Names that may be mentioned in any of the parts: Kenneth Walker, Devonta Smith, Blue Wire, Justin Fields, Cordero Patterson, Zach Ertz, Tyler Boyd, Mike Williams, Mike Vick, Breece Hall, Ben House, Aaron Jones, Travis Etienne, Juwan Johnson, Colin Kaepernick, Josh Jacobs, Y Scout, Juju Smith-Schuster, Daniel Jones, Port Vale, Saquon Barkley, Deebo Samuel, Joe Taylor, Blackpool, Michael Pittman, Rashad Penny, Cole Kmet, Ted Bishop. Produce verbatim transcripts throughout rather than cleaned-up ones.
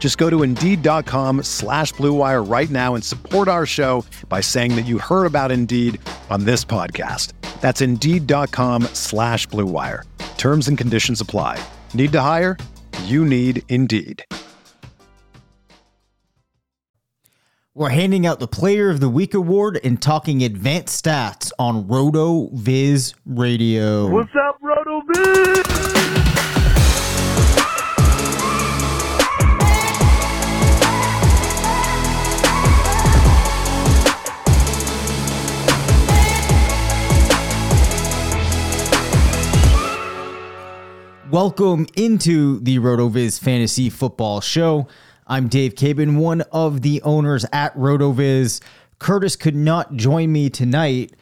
Just go to Indeed.com slash Blue Wire right now and support our show by saying that you heard about Indeed on this podcast. That's Indeed.com slash Blue Wire. Terms and conditions apply. Need to hire? You need Indeed. We're handing out the Player of the Week award and talking advanced stats on RotoViz Radio. What's up, RotoViz? Welcome into the RotoViz Fantasy Football Show. I'm Dave Cabin, one of the owners at RotoViz. Curtis could not join me tonight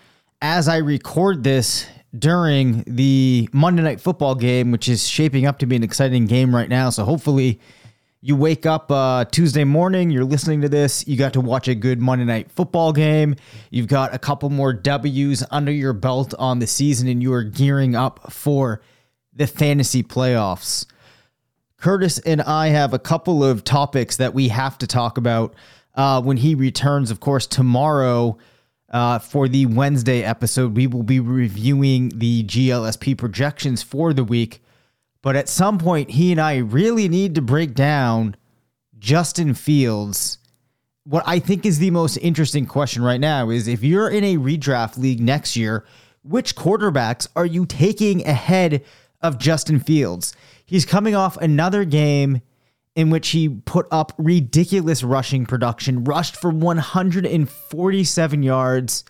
as I record this during the Monday Night Football game, which is shaping up to be an exciting game right now. So hopefully you wake up uh, Tuesday morning, you're listening to this, you got to watch a good Monday Night Football game, you've got a couple more W's under your belt on the season, and you are gearing up for the fantasy playoffs. Curtis and I have a couple of topics that we have to talk about uh, when he returns, of course, tomorrow uh, for the Wednesday episode. We will be reviewing the G L S P projections for the week, but at some point, he and I really need to break down Justin Fields. What I think is the most interesting question right now is if you're in a redraft league next year, which quarterbacks are you taking ahead of Justin Fields? He's coming off another game in which he put up ridiculous rushing production, rushed for one hundred forty-seven yards,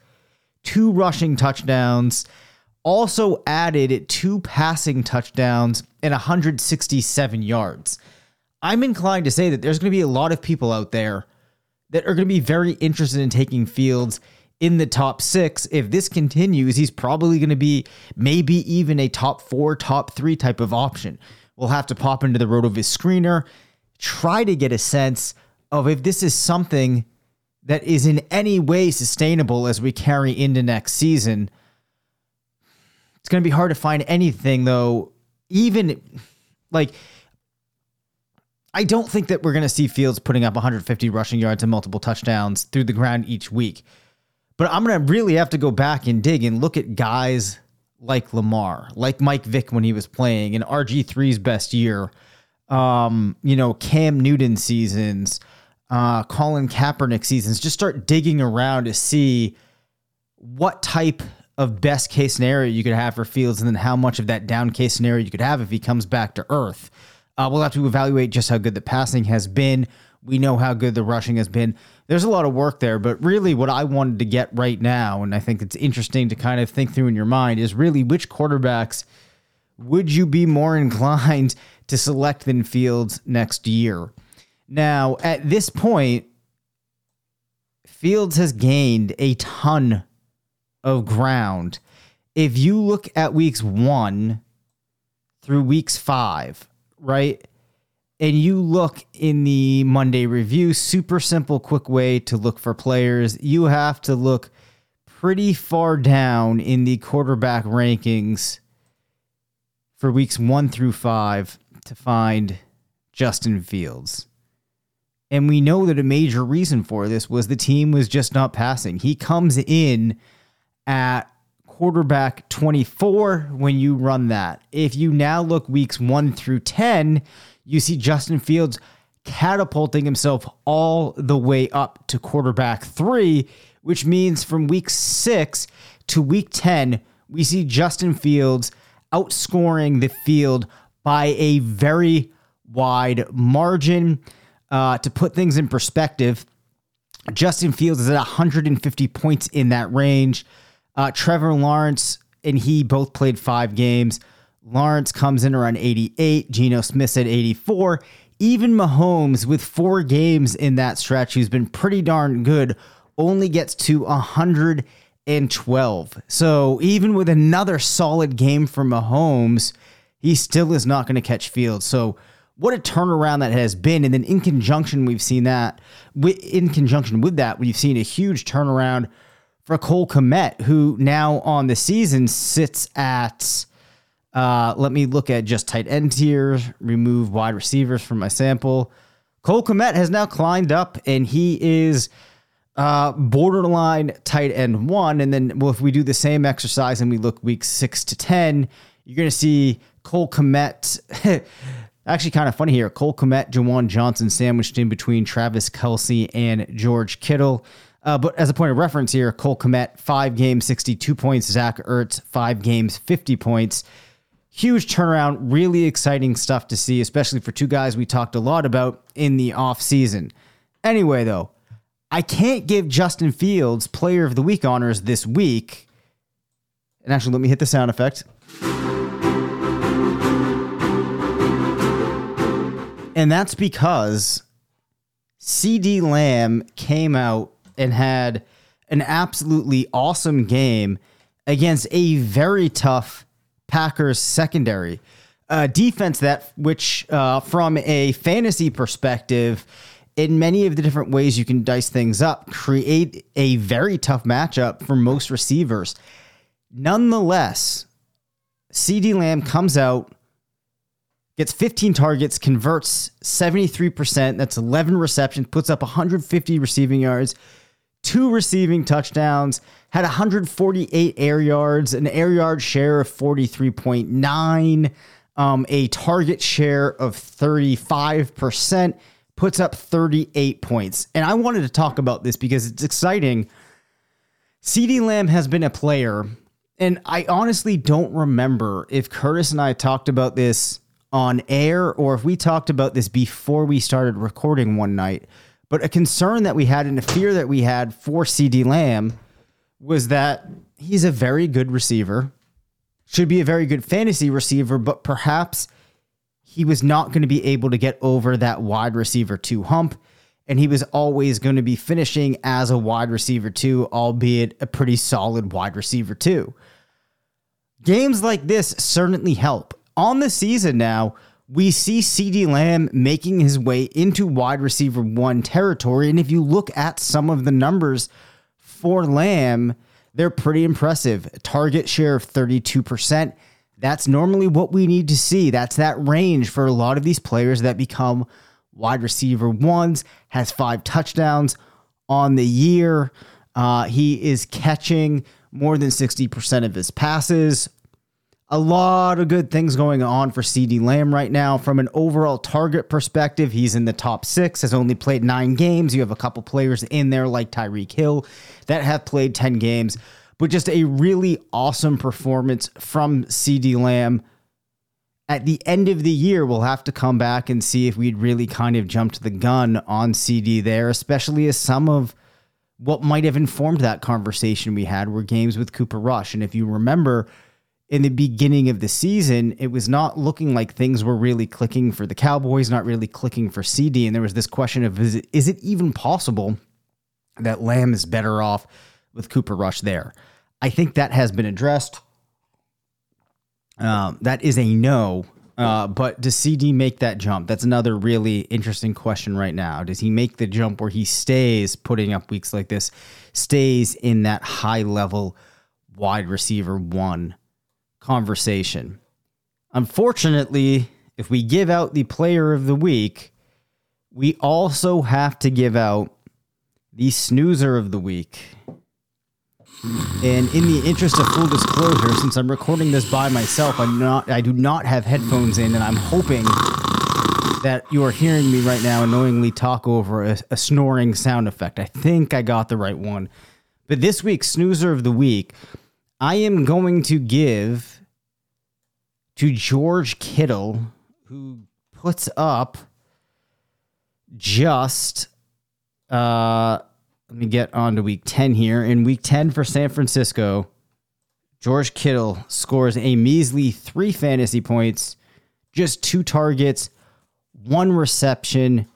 two rushing touchdowns, also added two passing touchdowns and one hundred sixty-seven yards. I'm inclined to say that there's going to be a lot of people out there that are going to be very interested in taking Fields in the top six. If this continues, he's probably going to be maybe even a top four, top three type of option. We'll have to pop into the RotoViz screener, try to get a sense of if this is something that is in any way sustainable as we carry into next season. It's going to be hard to find anything, though. Even like, I don't think that we're going to see Fields putting up one hundred fifty rushing yards and multiple touchdowns through the ground each week. But I'm going to really have to go back and dig and look at guys like Lamar, like Mike Vick when he was playing, in R G three's best year, um, you know, Cam Newton seasons, uh, Colin Kaepernick seasons. Just start digging around to see what type of best case scenario you could have for Fields and then how much of that down case scenario you could have if he comes back to earth. Uh, we'll have to evaluate just how good the passing has been. We know how good the rushing has been. There's a lot of work there, but really what I wanted to get right now, and I think it's interesting to kind of think through in your mind, is really which quarterbacks would you be more inclined to select than Fields next year? Now, at this point, Fields has gained a ton of ground. If you look at weeks one through weeks five, right? And you look in the Monday review, super simple, quick way to look for players. You have to look pretty far down in the quarterback rankings for weeks one through five to find Justin Fields. And we know that a major reason for this was the team was just not passing. He comes in at quarterback twenty-four when you run that. If you now look weeks one through ten, you see Justin Fields catapulting himself all the way up to quarterback three, which means from week six to week ten, we see Justin Fields outscoring the field by a very wide margin. Uh, to put things in perspective, Justin Fields is at one hundred fifty points in that range. Uh, Trevor Lawrence and he both played five games. Lawrence comes in around eighty-eight. Geno Smith at eighty-four. Even Mahomes, with four games in that stretch, who's been pretty darn good, only gets to one hundred twelve. So even with another solid game from Mahomes, he still is not going to catch Fields. So what a turnaround that has been. And then in conjunction, we've seen that in conjunction with that, we've seen a huge turnaround for Cole Kmet, who now on the season sits at, uh, let me look at just tight end tiers, remove wide receivers from my sample. Cole Kmet has now climbed up and he is uh, borderline tight end one. And then, well, if we do the same exercise and we look week six to ten, you're going to see Cole Kmet, actually kind of funny here, Cole Kmet, Juwan Johnson sandwiched in between Travis Kelce and George Kittle. Uh, but as a point of reference here, Cole Kmet, five games, sixty-two points. Zach Ertz, five games, fifty points. Huge turnaround, really exciting stuff to see, especially for two guys we talked a lot about in the offseason. Anyway, though, I can't give Justin Fields Player of the Week honors this week. And actually, let me hit the sound effect. And that's because CeeDee Lamb came out and had an absolutely awesome game against a very tough Packers secondary. A defense that, which uh, from a fantasy perspective, in many of the different ways you can dice things up, create a very tough matchup for most receivers. Nonetheless, CeeDee Lamb comes out, gets fifteen targets, converts seventy-three percent. That's eleven receptions, puts up one hundred fifty receiving yards, two receiving touchdowns, had one hundred forty-eight air yards, an air yard share of forty-three point nine, um, a target share of thirty-five percent, puts up thirty-eight points. And I wanted to talk about this because it's exciting. CeeDee Lamb has been a player, and I honestly don't remember if Curtis and I talked about this on air or if we talked about this before we started recording one night. But a concern that we had and a fear that we had for CeeDee Lamb was that he's a very good receiver, should be a very good fantasy receiver, but perhaps he was not going to be able to get over that wide receiver two hump, and he was always going to be finishing as a wide receiver two, albeit a pretty solid wide receiver two. Games like this certainly help. On the season now, we see CeeDee Lamb making his way into wide receiver one territory. And if you look at some of the numbers for Lamb, they're pretty impressive. A target share of thirty-two percent. That's normally what we need to see. That's that range for a lot of these players that become wide receiver ones. Has five touchdowns on the year. Uh, he is catching more than sixty percent of his passes. A lot of good things going on for CeeDee Lamb right now. From an overall target perspective, he's in the top six, has only played nine games. You have a couple players in there like Tyreek Hill that have played ten games, but just a really awesome performance from CeeDee Lamb. At the end of the year, we'll have to come back and see if we'd really kind of jumped the gun on CeeDee there, especially as some of what might have informed that conversation we had were games with Cooper Rush. And if you remember, in the beginning of the season, it was not looking like things were really clicking for the Cowboys, not really clicking for CeeDee. And there was this question of, is it, is it even possible that Lamb is better off with Cooper Rush there? I think that has been addressed. Um, that is a no, uh, but does CeeDee make that jump? That's another really interesting question right now. Does he make the jump where he stays putting up weeks like this, stays in that high-level wide receiver one conversation? Unfortunately, if we give out the player of the week, we also have to give out the snoozer of the week. And in the interest of full disclosure, since I'm recording this by myself, I'm not I do not have headphones in, and I'm hoping that you are hearing me right now annoyingly talk over a, a snoring sound effect. I think I got the right one. But this week's snoozer of the week, I am going to give to George Kittle, who puts up just, uh, let me get on to week ten here. In week ten for San Francisco, George Kittle scores a measly three fantasy points, just two targets, one reception,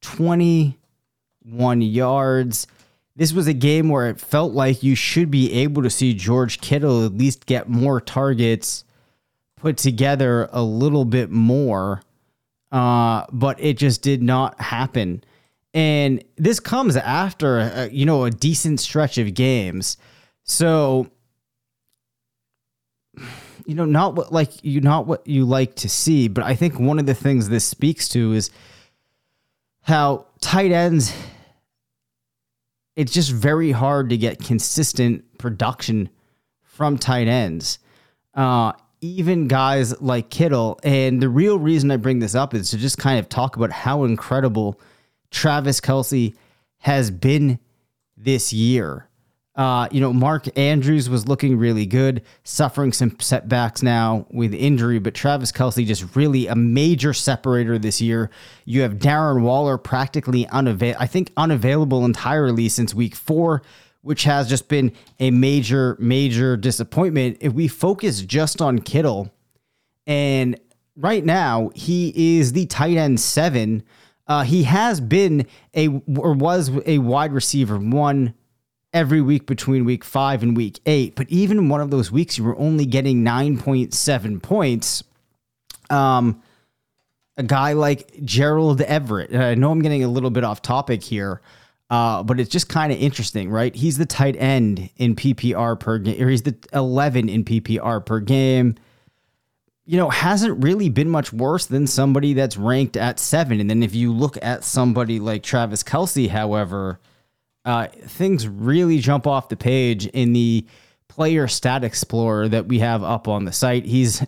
twenty-one yards. This was a game where it felt like you should be able to see George Kittle at least get more targets, put together a little bit more, uh, but it just did not happen. And this comes after, a, you know, a decent stretch of games. So, you know, not what like you not what you like to see, but I think one of the things this speaks to is how tight ends, it's just very hard to get consistent production from tight ends, uh, even guys like Kittle. And the real reason I bring this up is to just kind of talk about how incredible Travis Kelce has been this year. Uh, you know, Mark Andrews was looking really good, suffering some setbacks now with injury, but Travis Kelce just really a major separator this year. You have Darren Waller practically unavailable, I think unavailable entirely since week four, which has just been a major, major disappointment. If we focus just on Kittle, and right now he is the tight end seven. Uh, he has been a, or was a wide receiver one every week between week five and week eight. But even one of those weeks, you were only getting nine point seven points. Um, a guy like Gerald Everett, and I know I'm getting a little bit off topic here, uh, but it's just kind of interesting, right? He's the tight end in P P R per game, or he's the eleven in P P R per game. You know, hasn't really been much worse than somebody that's ranked at seven. And then if you look at somebody like Travis Kelce, however, Uh, things really jump off the page in the player stat explorer that we have up on the site. He's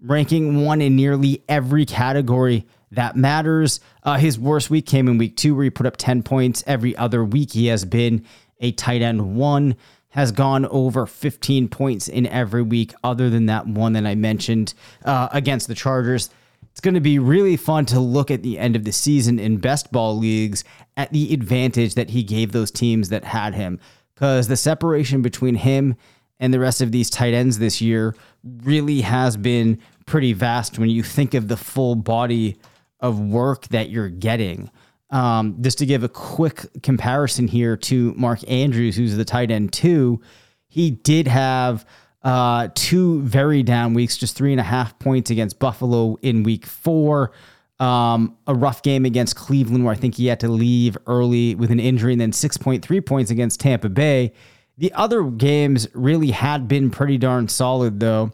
ranking one in nearly every category that matters. Uh, his worst week came in week two, where he put up ten points. Every other week, he has been a tight end one, has gone over fifteen points in every week, other than that one that I mentioned uh, against the Chargers. It's going to be really fun to look at the end of the season in best ball leagues at the advantage that he gave those teams that had him, because the separation between him and the rest of these tight ends this year really has been pretty vast when you think of the full body of work that you're getting. Um, just to give a quick comparison here to Mark Andrews, who's the tight end two, he did have Uh, two very down weeks, just three and a half points against Buffalo in week four. Um, a rough game against Cleveland, where I think he had to leave early with an injury, and then six point three points against Tampa Bay. The other games really had been pretty darn solid, though.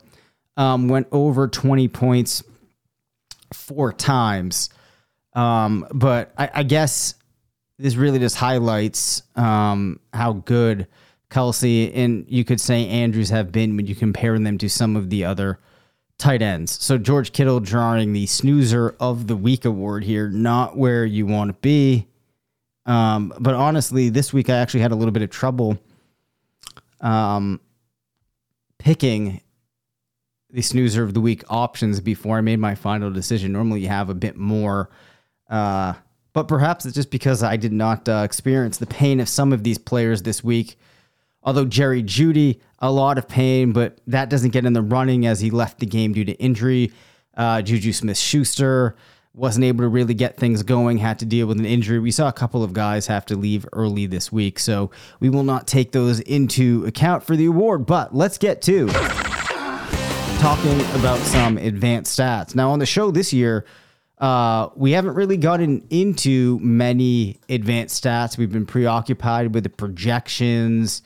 Um, went over twenty points four times. Um, but I, I guess this really just highlights um, how good Kelce and you could say Andrews have been when you compare them to some of the other tight ends. So George Kittle drawing the snoozer of the week award here, not where you want to be. Um, but honestly, this week I actually had a little bit of trouble um, picking the snoozer of the week options before I made my final decision. Normally you have a bit more, uh, but perhaps it's just because I did not uh, experience the pain of some of these players this week. Although Jerry Jeudy, a lot of pain, but that doesn't get in the running as he left the game due to injury. Uh, Juju Smith-Schuster wasn't able to really get things going, had to deal with an injury. We saw a couple of guys have to leave early this week, so we will not take those into account for the award. But let's get to talking about some advanced stats. Now, on the show this year, Uh, we haven't really gotten into many advanced stats. We've been preoccupied with the projections,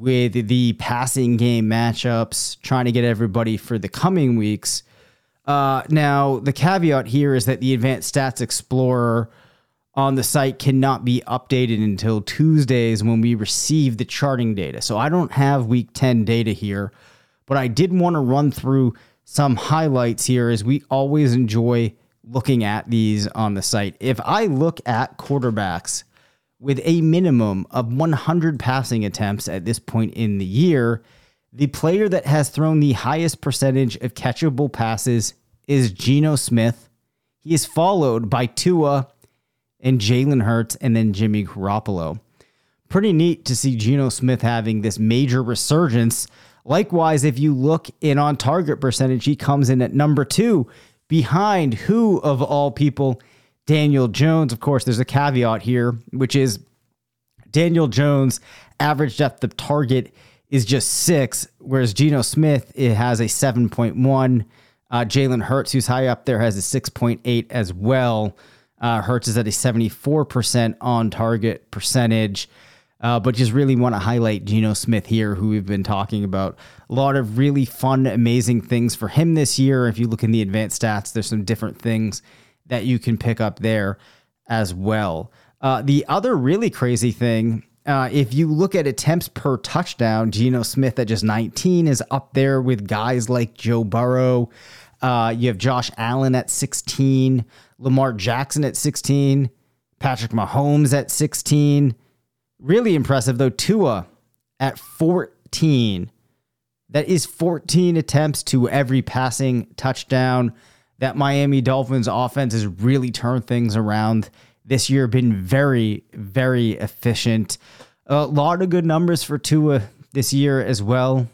with the passing game matchups, trying to get everybody for the coming weeks. Uh, now, the caveat here is that the Advanced Stats Explorer on the site cannot be updated until Tuesdays when we receive the charting data. So I don't have Week ten data here, but I did want to run through some highlights here, as we always enjoy looking at these on the site. If I look at quarterbacks with a minimum of one hundred passing attempts at this point in the year, The player that has thrown the highest percentage of catchable passes is Geno Smith. He is followed by Tua and Jalen Hurts and then Jimmy Garoppolo. Pretty neat to see Geno Smith having this major resurgence. Likewise, if you look in on target percentage, he comes in at number two behind who of all people? Daniel Jones. Of course, there's a caveat here, which is Daniel Jones' average depth of target is just six, whereas Geno Smith, it has a seven point one. Uh, Jalen Hurts, who's high up there, has a six point eight as well. Uh, Hurts is at a seventy-four percent on target percentage. Uh, but just really want to highlight Geno Smith here, who we've been talking about. A lot of really fun, amazing things for him this year. If you look in the advanced stats, there's some different things that you can pick up there as well. Uh, the other really crazy thing, uh, if you look at attempts per touchdown, Geno Smith at just nineteen is up there with guys like Joe Burrow. Uh, you have Josh Allen at sixteen, Lamar Jackson at sixteen, Patrick Mahomes at sixteen. Really impressive, though, Tua at fourteen. That is fourteen attempts to every passing touchdown. That Miami Dolphins offense has really turned things around this year, been very, very efficient. A lot of good numbers for Tua this year as well.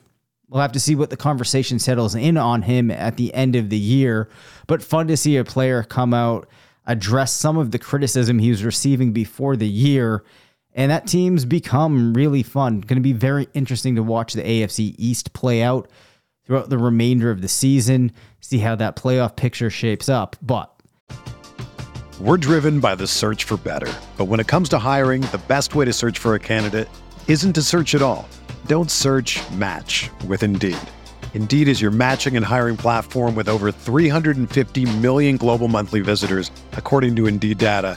We'll have to see what the conversation settles in on him at the end of the year. But fun to see a player come out, address some of the criticism he was receiving before the year. And that team's become really fun. Going to be very interesting to watch the A F C East play out throughout the remainder of the season, see how that playoff picture shapes up. But we're driven by the search for better. But when it comes to hiring, the best way to search for a candidate isn't to search at all. Don't search, match with Indeed. Indeed is your matching and hiring platform with over three hundred fifty million global monthly visitors, according to Indeed data,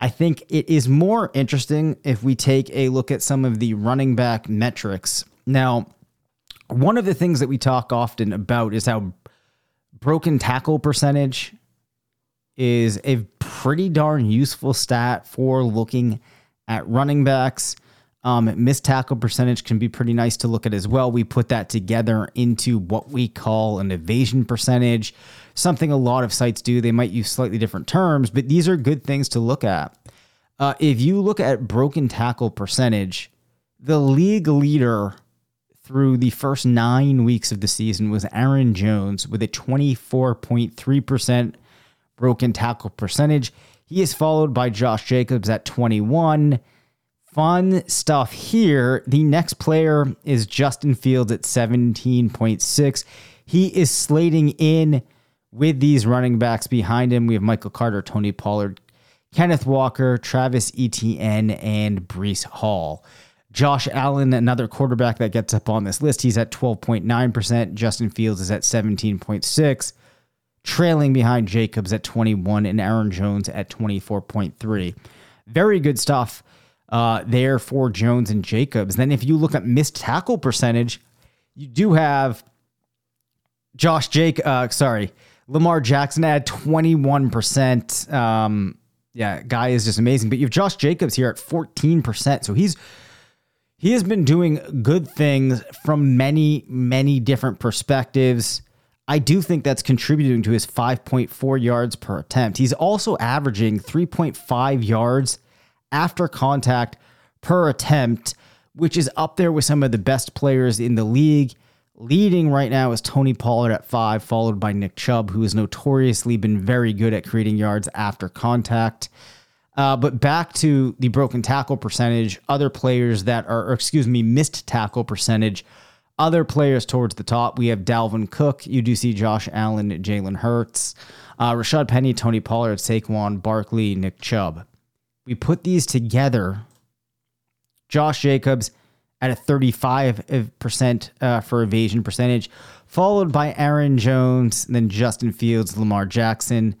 I think it is more interesting if we take a look at some of the running back metrics. Now, one of the things that we talk often about is how broken tackle percentage is a pretty darn useful stat for looking at running backs. Um, missed tackle percentage can be pretty nice to look at as well. We put that together into what we call an evasion percentage, something a lot of sites do. They might use slightly different terms, but these are good things to look at. Uh, if you look at broken tackle percentage, the league leader through the first nine weeks of the season was Aaron Jones with a twenty-four point three percent broken tackle percentage. He is followed by Josh Jacobs at twenty-one Fun stuff here. The next player is Justin Fields at seventeen point six. He is slating in with these running backs behind him. We have Michael Carter, Tony Pollard, Kenneth Walker, Travis Etienne, and Breece Hall. Josh Allen, another quarterback that gets up on this list, he's at twelve point nine percent. Justin Fields is at seventeen point six, trailing behind Jacobs at twenty-one and Aaron Jones at twenty-four point three. Very good stuff uh, there for Jones and Jacobs. Then if you look at missed tackle percentage, you do have Josh Jake, uh, sorry, Lamar Jackson at twenty-one percent. Um, yeah, guy is just amazing. But you have Josh Jacobs here at fourteen percent. So he's He has been doing good things from many, many different perspectives. I do think that's contributing to his five point four yards per attempt. He's also averaging three point five yards after contact per attempt, which is up there with some of the best players in the league. Leading right now is Tony Pollard at five, followed by Nick Chubb, who has notoriously been very good at creating yards after contact. Uh, but back to the broken tackle percentage, other players that are, or excuse me, missed tackle percentage, other players towards the top. We have Dalvin Cook. You do see Josh Allen, Jalen Hurts, uh, Rashad Penny, Tony Pollard, Saquon Barkley, Nick Chubb. We put these together. Josh Jacobs at a thirty-five percent uh, for evasion percentage, followed by Aaron Jones, then Justin Fields, Lamar Jackson.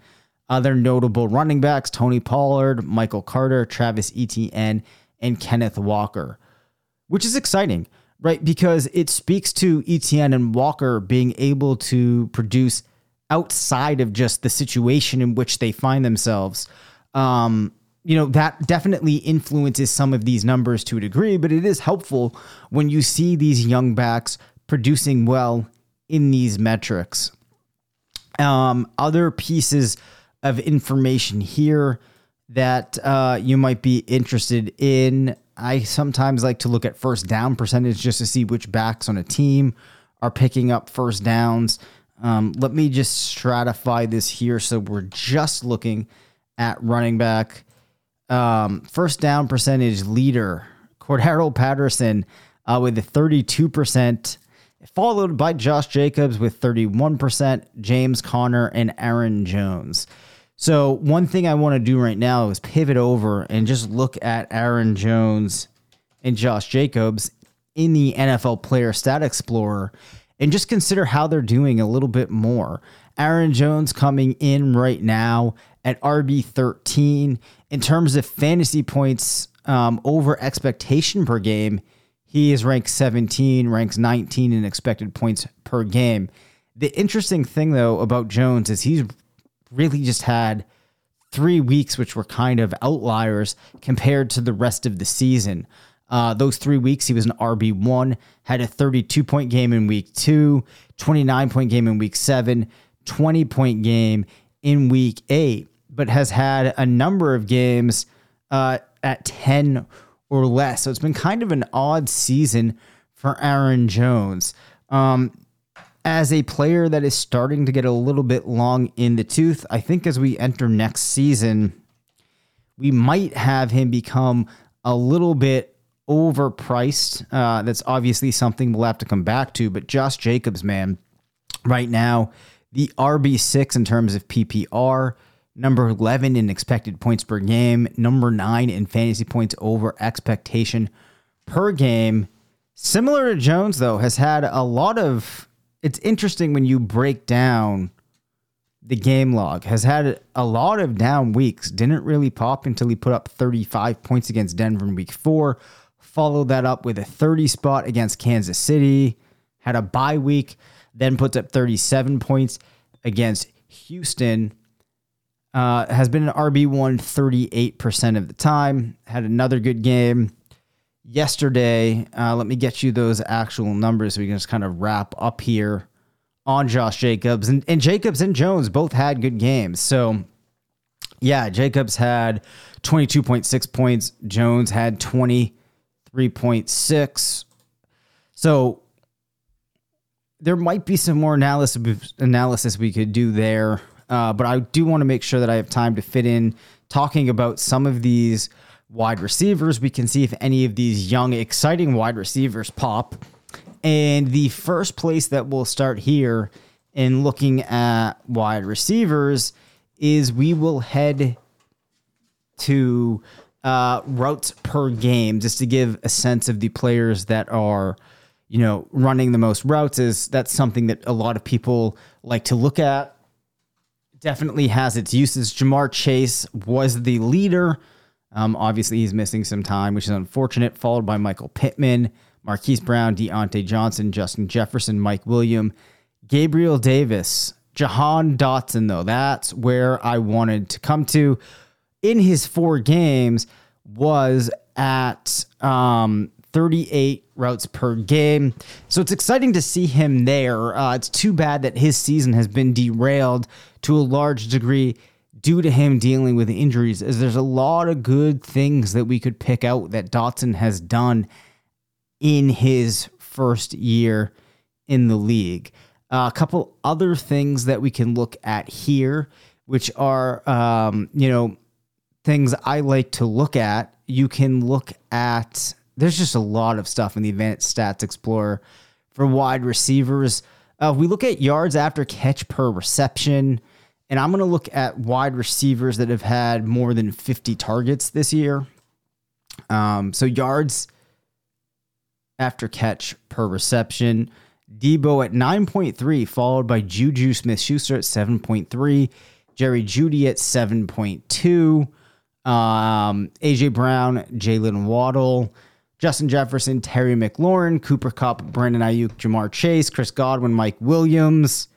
Other notable running backs, Tony Pollard, Michael Carter, Travis Etienne, and Kenneth Walker, which is exciting, right? Because it speaks to Etienne and Walker being able to produce outside of just the situation in which they find themselves. Um, you know, that definitely influences some of these numbers to a degree, but it is helpful when you see these young backs producing well in these metrics. Um, other pieces of information here that uh, you might be interested in. I sometimes like to look at first down percentage just to see which backs on a team are picking up first downs. Um, let me just stratify this here. So we're just looking at running back. Um, first down percentage leader, Cordero Patterson uh, with a thirty-two percent. Followed by Josh Jacobs with thirty-one percent, James Conner, and Aaron Jones. So one thing I want to do right now is pivot over and just look at Aaron Jones and Josh Jacobs in the N F L Player Stat Explorer and just consider how they're doing a little bit more. Aaron Jones coming in right now at R B thirteen. In terms of fantasy points um, over expectation per game, he is ranked seventeen, ranks nineteen in expected points per game. The interesting thing, though, about Jones is he's really just had three weeks, which were kind of outliers compared to the rest of the season. Uh, those three weeks, he was an R B one, had a thirty-two point game in week two, twenty-nine point game in week seven, twenty point game in week eight, but has had a number of games uh, at ten or less. So it's been kind of an odd season for Aaron Jones. Um, as a player that is starting to get a little bit long in the tooth, I think as we enter next season, we might have him become a little bit overpriced. Uh, that's obviously something we'll have to come back to, but Josh Jacobs, man, right now, the R B six in terms of P P R, number eleven in expected points per game, number nine in fantasy points over expectation per game. Similar to Jones, though, has had a lot of, it's interesting when you break down the game log, has had a lot of down weeks, didn't really pop until he put up thirty-five points against Denver in week four, followed that up with a thirty spot against Kansas City, had a bye week, then puts up thirty-seven points against Houston. Uh, has been an R B one thirty-eight percent of the time. Had another good game yesterday. Uh, let me get you those actual numbers so we can just kind of wrap up here on Josh Jacobs. And, and Jacobs and Jones both had good games. So, yeah, Jacobs had twenty-two point six points. Jones had twenty-three point six. So there might be some more analysis, analysis we could do there. Uh, but I do want to make sure that I have time to fit in talking about some of these wide receivers. We can see if any of these young, exciting wide receivers pop. And the first place that we'll start here in looking at wide receivers is we will head to uh, routes per game, just to give a sense of the players that are, you know, running the most routes. Is that's something that a lot of people like to look at. Definitely has its uses. Jamar Chase was the leader. Um, obviously, he's missing some time, which is unfortunate, followed by Michael Pittman, Marquise Brown, Deontay Johnson, Justin Jefferson, Mike Williams, Gabriel Davis, Jahan Dotson, though. That's where I wanted to come to. In his four games, was at um, thirty-eight routes per game. So it's exciting to see him there. Uh, it's too bad that his season has been derailed to a large degree due to him dealing with injuries, as there's a lot of good things that we could pick out that Dotson has done in his first year in the league. Uh, a couple other things that we can look at here, which are, um, you know, things I like to look at. You can look at, there's just a lot of stuff in the Advanced Stats Explorer for wide receivers. Uh, we look at yards after catch per reception, and I'm going to look at wide receivers that have had more than fifty targets this year. Um, so yards after catch per reception. Debo at nine point three, followed by Juju Smith-Schuster at seven point three, Jerry Jeudy at seven point two, um, A J Brown, Jaylen Waddle, Justin Jefferson, Terry McLaurin, Cooper Kupp, Brandon Ayuk, Jamar Chase, Chris Godwin, Mike Williams.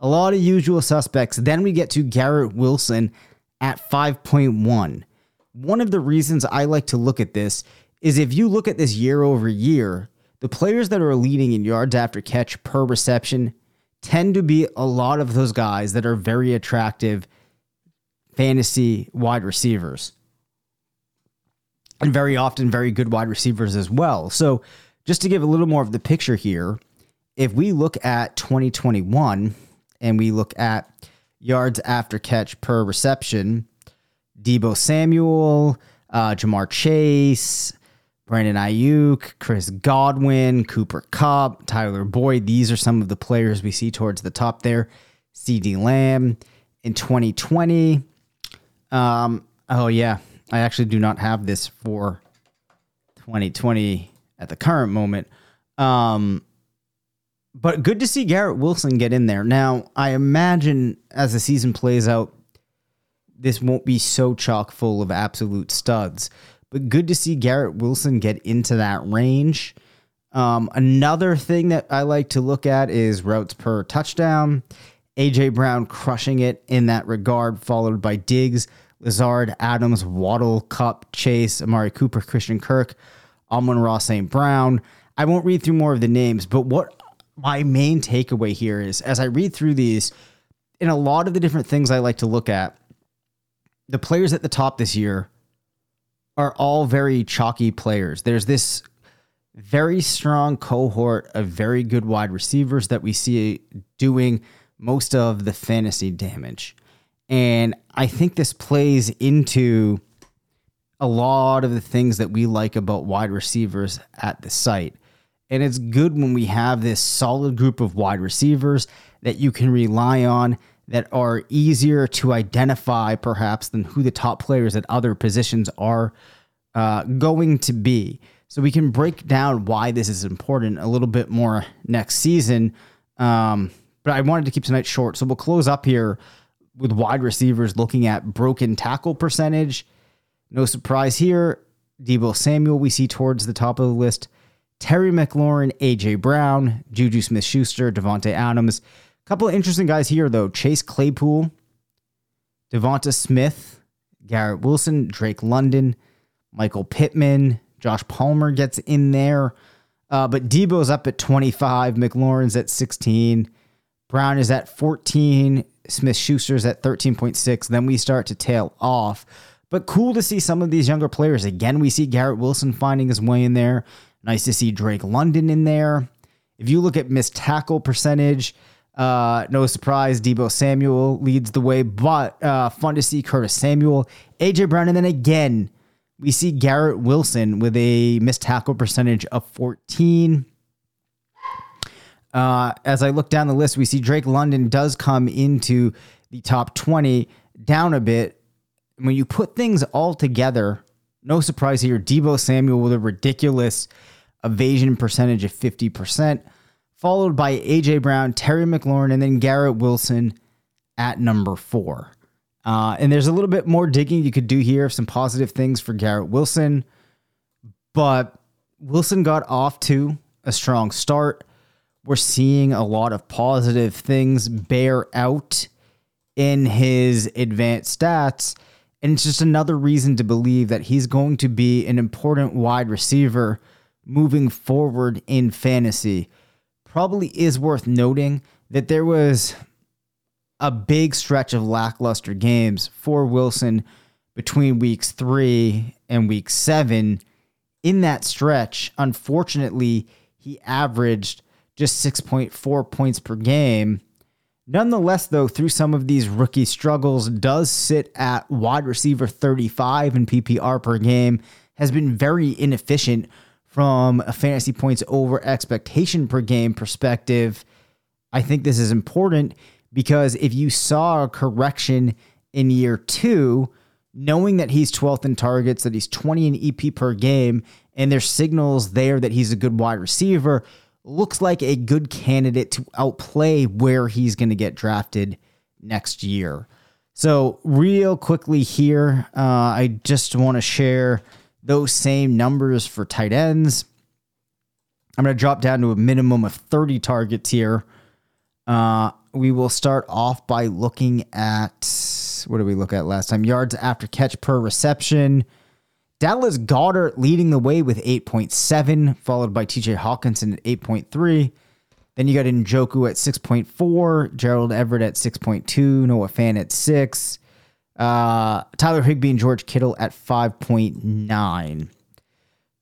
A lot of usual suspects. Then we get to Garrett Wilson at five point one. One of the reasons I like to look at this is if you look at this year over year, the players that are leading in yards after catch per reception tend to be a lot of those guys that are very attractive fantasy wide receivers, and very often very good wide receivers as well. So just to give a little more of the picture here, if we look at twenty twenty-one and we look at yards after catch per reception, Debo Samuel, uh, Jamar Chase, Brandon Ayuk, Chris Godwin, Cooper Kupp, Tyler Boyd. These are some of the players we see towards the top there. CeeDee Lamb in twenty twenty. Um, oh, yeah. I actually do not have this for twenty twenty at the current moment. Um, but good to see Garrett Wilson get in there. Now, I imagine as the season plays out, this won't be so chock full of absolute studs. But good to see Garrett Wilson get into that range. Um, another thing that I like to look at is routes per touchdown. A J Brown crushing it in that regard, followed by Diggs, Lazard, Adams, Waddle, Kupp, Chase, Amari Cooper, Christian Kirk, Amon-Ra Saint Brown. I won't read through more of the names, but what my main takeaway here is, as I read through these, in a lot of the different things I like to look at, the players at the top this year are all very chalky players. There's this very strong cohort of very good wide receivers that we see doing most of the fantasy damage. And I think this plays into a lot of the things that we like about wide receivers at the site. And it's good when we have this solid group of wide receivers that you can rely on, that are easier to identify perhaps than who the top players at other positions are uh, going to be. So we can break down why this is important a little bit more next season. Um, but I wanted to keep tonight short. So we'll close up here with wide receivers looking at broken tackle percentage. No surprise here. Deebo Samuel we see towards the top of the list. Terry McLaurin, A J Brown, Juju Smith-Schuster, Devontae Adams. Couple of interesting guys here, though. Chase Claypool, Devonta Smith, Garrett Wilson, Drake London, Michael Pittman, Josh Palmer gets in there. Uh, but Debo's up at twenty-five, McLaurin's at sixteen, Brown is at fourteen, Smith-Schuster's at thirteen point six. Then we start to tail off. But cool to see some of these younger players. Again, we see Garrett Wilson finding his way in there. Nice to see Drake London in there. If you look at missed tackle percentage, Uh, no surprise, Debo Samuel leads the way, but uh, fun to see Curtis Samuel, A J Brown, and then again, We see Garrett Wilson with a missed tackle percentage of fourteen. Uh, as I look down the list, we see Drake London does come into the top twenty, down a bit. When you put things all together, no surprise here, Deebo Samuel with a ridiculous evasion percentage of fifty percent, followed by A J Brown, Terry McLaurin, and then Garrett Wilson at number four. Uh, and there's a little bit more digging you could do here, some positive things for Garrett Wilson. But Wilson got off to a strong start. We're seeing a lot of positive things bear out in his advanced stats. And it's just another reason to believe that he's going to be an important wide receiver moving forward in fantasy. Probably is worth noting that there was a big stretch of lackluster games for Wilson between weeks three and week seven. In that stretch, unfortunately, he averaged just six point four points per game. Nonetheless, though, through some of these rookie struggles, does sit at wide receiver thirty-five in P P R per game, has been very inefficient from a fantasy points over expectation per game perspective. I think this is important because if you saw a correction in year two, knowing that he's twelfth in targets, that he's twenty in E P per game, and there's signals there that he's a good wide receiver, looks like a good candidate to outplay where he's going to get drafted next year. So real quickly here, uh, I just want to share those same numbers for tight ends. I'm going to drop down to a minimum of thirty targets here. Uh, we will start off by looking at, what did we look at last time? Yards after catch per reception. Dallas Goedert leading the way with eight point seven, followed by T J Hawkinson at eight point three. Then you got Njoku at six point four, Gerald Everett at six point two, Noah Fan at six, uh, Tyler Higbee and George Kittle at five point nine.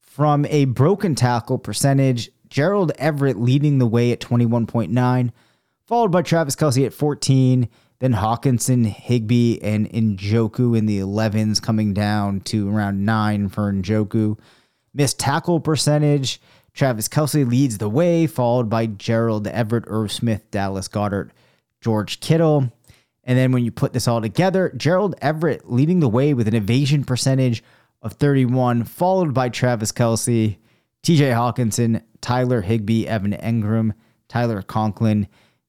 From a broken tackle percentage, Gerald Everett leading the way at twenty-one point nine, followed by Travis Kelce at fourteen, then Hawkinson, Higbee, and Njoku in the elevens, coming down to around nine for Njoku. Missed tackle percentage, Travis Kelce leads the way, followed by Gerald Everett, Irv Smith, Dallas Goedert, George Kittle. And then when you put this all together, Gerald Everett leading the way with an evasion percentage of thirty-one, followed by Travis Kelce, T J Hawkinson, Tyler Higbee, Evan Engram, Tyler Conklin,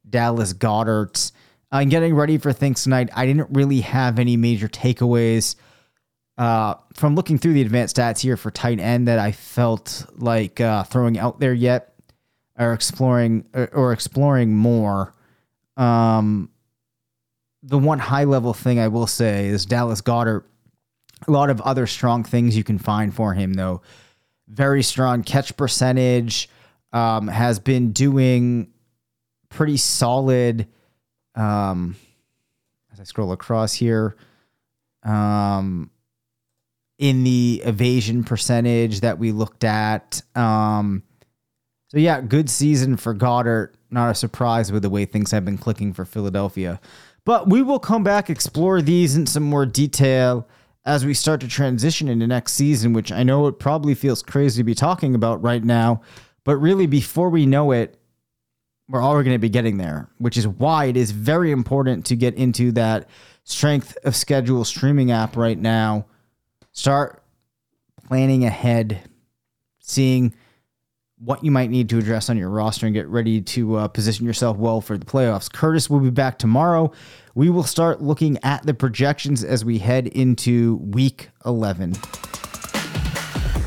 Dallas Goedert. I'm getting ready for things tonight. I didn't really have any major takeaways uh, from looking through the advanced stats here for tight end that I felt like uh, throwing out there yet or exploring or, or exploring more. Um, the one high level thing I will say is Dallas Goedert. A lot of other strong things you can find for him, though. Very strong catch percentage, um, has been doing pretty solid. Um, as I scroll across here, um, in the evasion percentage that we looked at. Um, so yeah, good season for Goddard. Not a surprise with the way things have been clicking for Philadelphia, but we will come back, explore these in some more detail as we start to transition into next season, which I know it probably feels crazy to be talking about right now, but really before we know it, we're already going to be getting there, which is why it is very important to get into that strength of schedule streaming app right now. Start planning ahead, seeing what you might need to address on your roster and get ready to uh, position yourself well for the playoffs. Curtis will be back tomorrow. We will start looking at the projections as we head into week eleven.